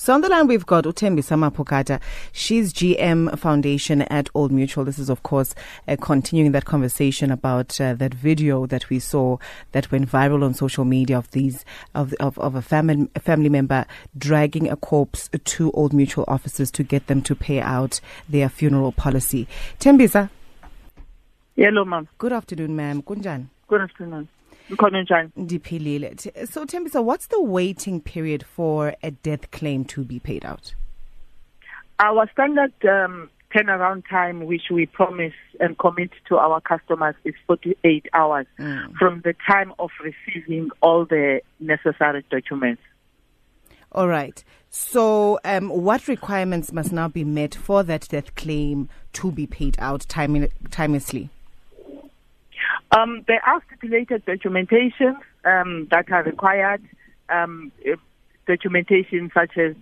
So on the line, we've got Utembisa Mapukata. She's GM Foundation at Old Mutual. This is, of course, continuing that conversation about that video that we saw that went viral on social media of a family member dragging a corpse to Old Mutual offices to get them to pay out their funeral policy. Tembisa. Hello, ma'am. Good afternoon, ma'am. Kunjan. Good afternoon. So, Tembisa, what's the waiting period for a death claim to be paid out? Our standard turnaround time, which we promise and commit to our customers, is 48 hours from the time of receiving all the necessary documents. All right. So, what requirements must now be met for that death claim to be paid out timelessly? There are stipulated documentation that are required. Documentation such as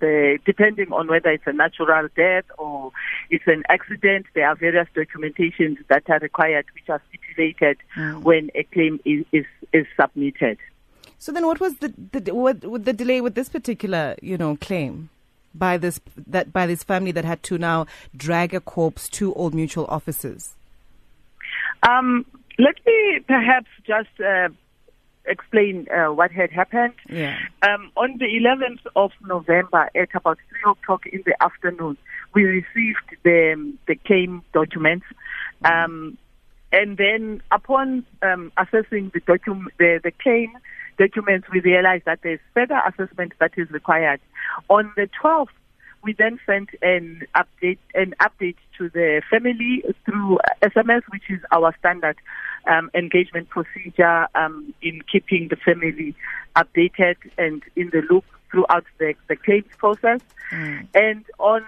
depending on whether it's a natural death or it's an accident, there are various documentations that are required which are stipulated when a claim is submitted. So then, what was the delay with this particular claim by this family that had to now drag a corpse to Old Mutual offices? Let me perhaps just explain what had happened. Yeah. On the 11th of November at about 3 o'clock in the afternoon, we received the claim documents. And then upon assessing the claim documents, we realized that there's further assessment that is required. On the 12th, we then sent an update to the family through SMS, which is our standard engagement procedure in keeping the family updated and in the loop throughout the claims process. And on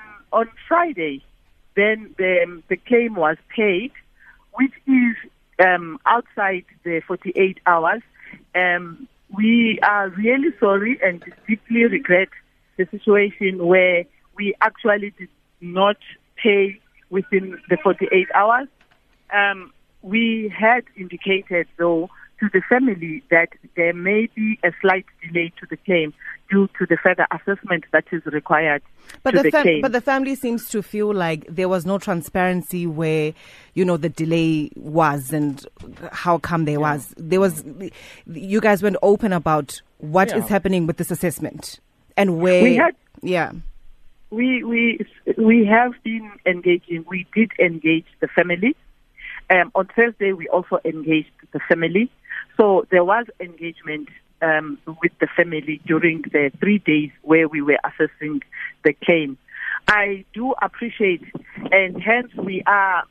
Friday, then the claim was paid, which is outside the 48 hours. We are really sorry and deeply regret the situation where we actually did not pay within the 48 hours. We had indicated, though, to the family that there may be a slight delay to the claim due to the further assessment that is required. But the family seems to feel like there was no transparency where, the delay was and how come there was. You guys weren't open about what is happening with this assessment and where. We have been engaging. We did engage the family. On Thursday, we also engaged the family. So there was engagement with the family during the 3 days where we were assessing the claim. I do appreciate, and hence we are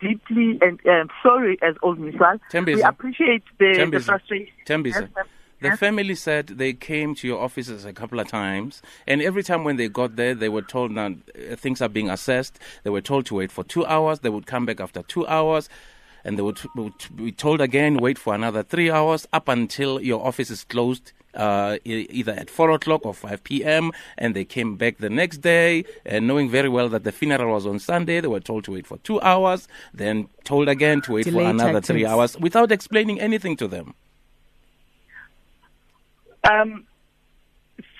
deeply and sorry as Old Mutual. We appreciate the frustration. The family said they came to your offices a couple of times, and every time when they got there, they were told that things are being assessed. They were told to wait for 2 hours. They would come back after 2 hours, and they would be told again, wait for another 3 hours, up until your office is closed, either at 4 o'clock or 5 p.m., and they came back the next day, and knowing very well that the funeral was on Sunday, they were told to wait for 2 hours, then told again to wait for another 3 hours, without explaining anything to them.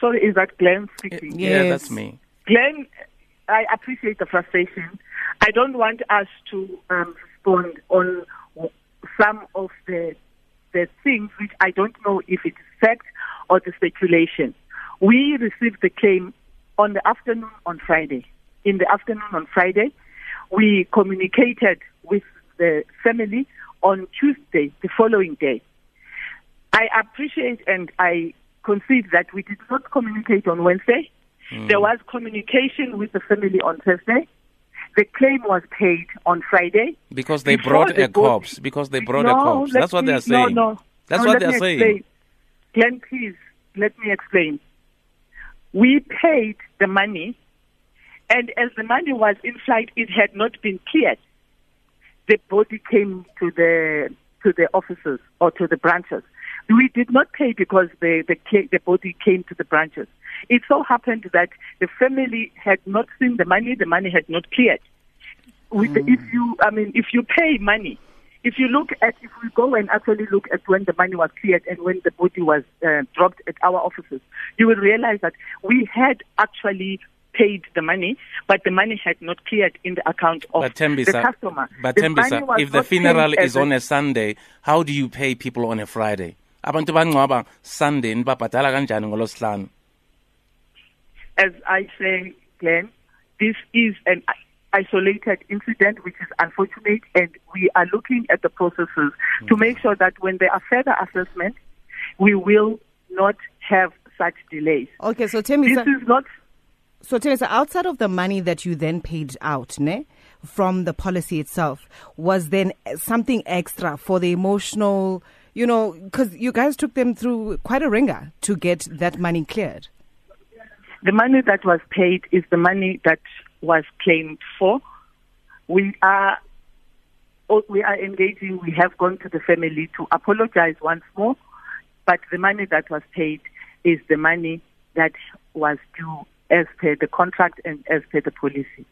Sorry, is that Glenn speaking? Yeah, that's me. Glenn, I appreciate the frustration. I don't want us to respond on some of the things which I don't know if it's fact or the speculation. We received the claim in the afternoon on Friday. We communicated with the family on Tuesday, the following day. I appreciate and I concede that we did not communicate on Wednesday. There was communication with the family on Thursday. The claim was paid on Friday. Because they brought a corpse. That's what they're saying. That's what they're saying. Glenn, please, let me explain. We paid the money, and as the money was in flight, it had not been cleared. The body came to the offices or to the branches. We did not pay because the body came to the branches. It so happened that the family had not seen the money had not cleared. If you pay money, If you look at, if we go and actually look at when the money was cleared and when the body was dropped at our offices, you will realize that we had actually paid the money, but the money had not cleared in the account of the customer. But Tembisa, if the funeral is on a Sunday, how do you pay people on a Friday? Abantu bangcwaba Sunday nibabhadala kanjani ngolosihlanu? As I say, Glenn, this is an isolated incident, which is unfortunate, and we are looking at the processes to make sure that when there are further assessments, we will not have such delays. Okay, so Tembisa, this is not. So Tembisa, outside of the money that you then paid out, from the policy itself, was then something extra for the emotional, because you guys took them through quite a ringer to get that money cleared. The money that was paid is the money that was claimed for. We are engaging. We have gone to the family to apologize once more, but the money that was paid is the money that was due as per the contract and as per the policy.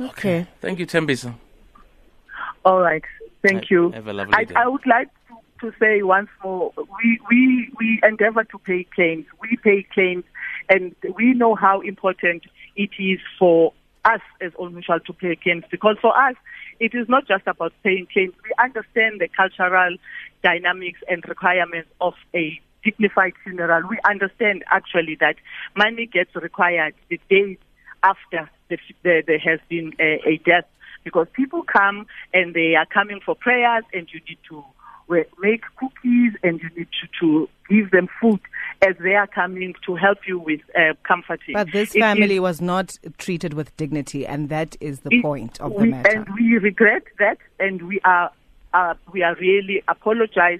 Okay. Thank you, Tembisa. All right. Thank you. Have a lovely day. I would like to say once more, we endeavor to pay claims. We pay claims, and we know how important it is for us as Old Mutual to pay claims, because for us, it is not just about paying claims. We understand the cultural dynamics and requirements of a dignified funeral. We understand actually that money gets required the day after there has been a death, because people come and they are coming for prayers, and you need to make cookies, and you need to give them food as they are coming to help you with comforting. But this family was not treated with dignity, and that is the point of the matter. And we regret that, and we are really apologize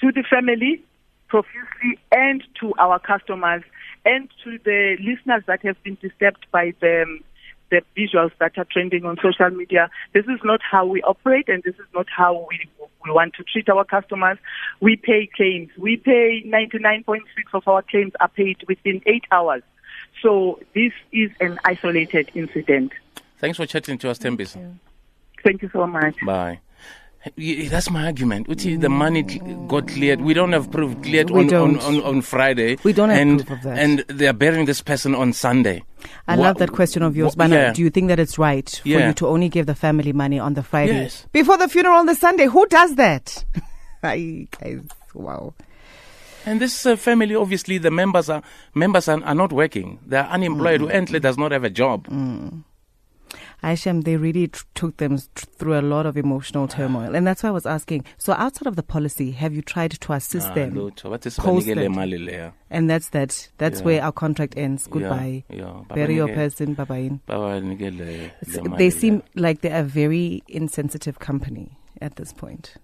to the family profusely, and to our customers, and to the listeners that have been disturbed by the visuals that are trending on social media. This is not how we operate, and this is not how we want to treat our customers. We pay claims. We pay 99.6% of our claims are paid within 8 hours. So this is an isolated incident. Thanks for chatting to us, Tembisa. Thank you so much. Bye. That's my argument. The money got cleared. We don't have proof cleared on Friday. We don't have proof of that. And they are burying this person on Sunday. I love that question of yours, Bana. Yeah. Do you think that it's right for you to only give the family money on the Friday? Yes. Before the funeral on the Sunday? Who does that? Guys, wow. And this family, obviously, the members are not working. They are unemployed. Who does not have a job. Aisham, they really took them through a lot of emotional turmoil. And that's why I was asking, so outside of the policy, have you tried to assist them? And that's that. That's where our contract ends. Goodbye. Bury your person. Bye-bye. They seem like they are a very insensitive company at this point.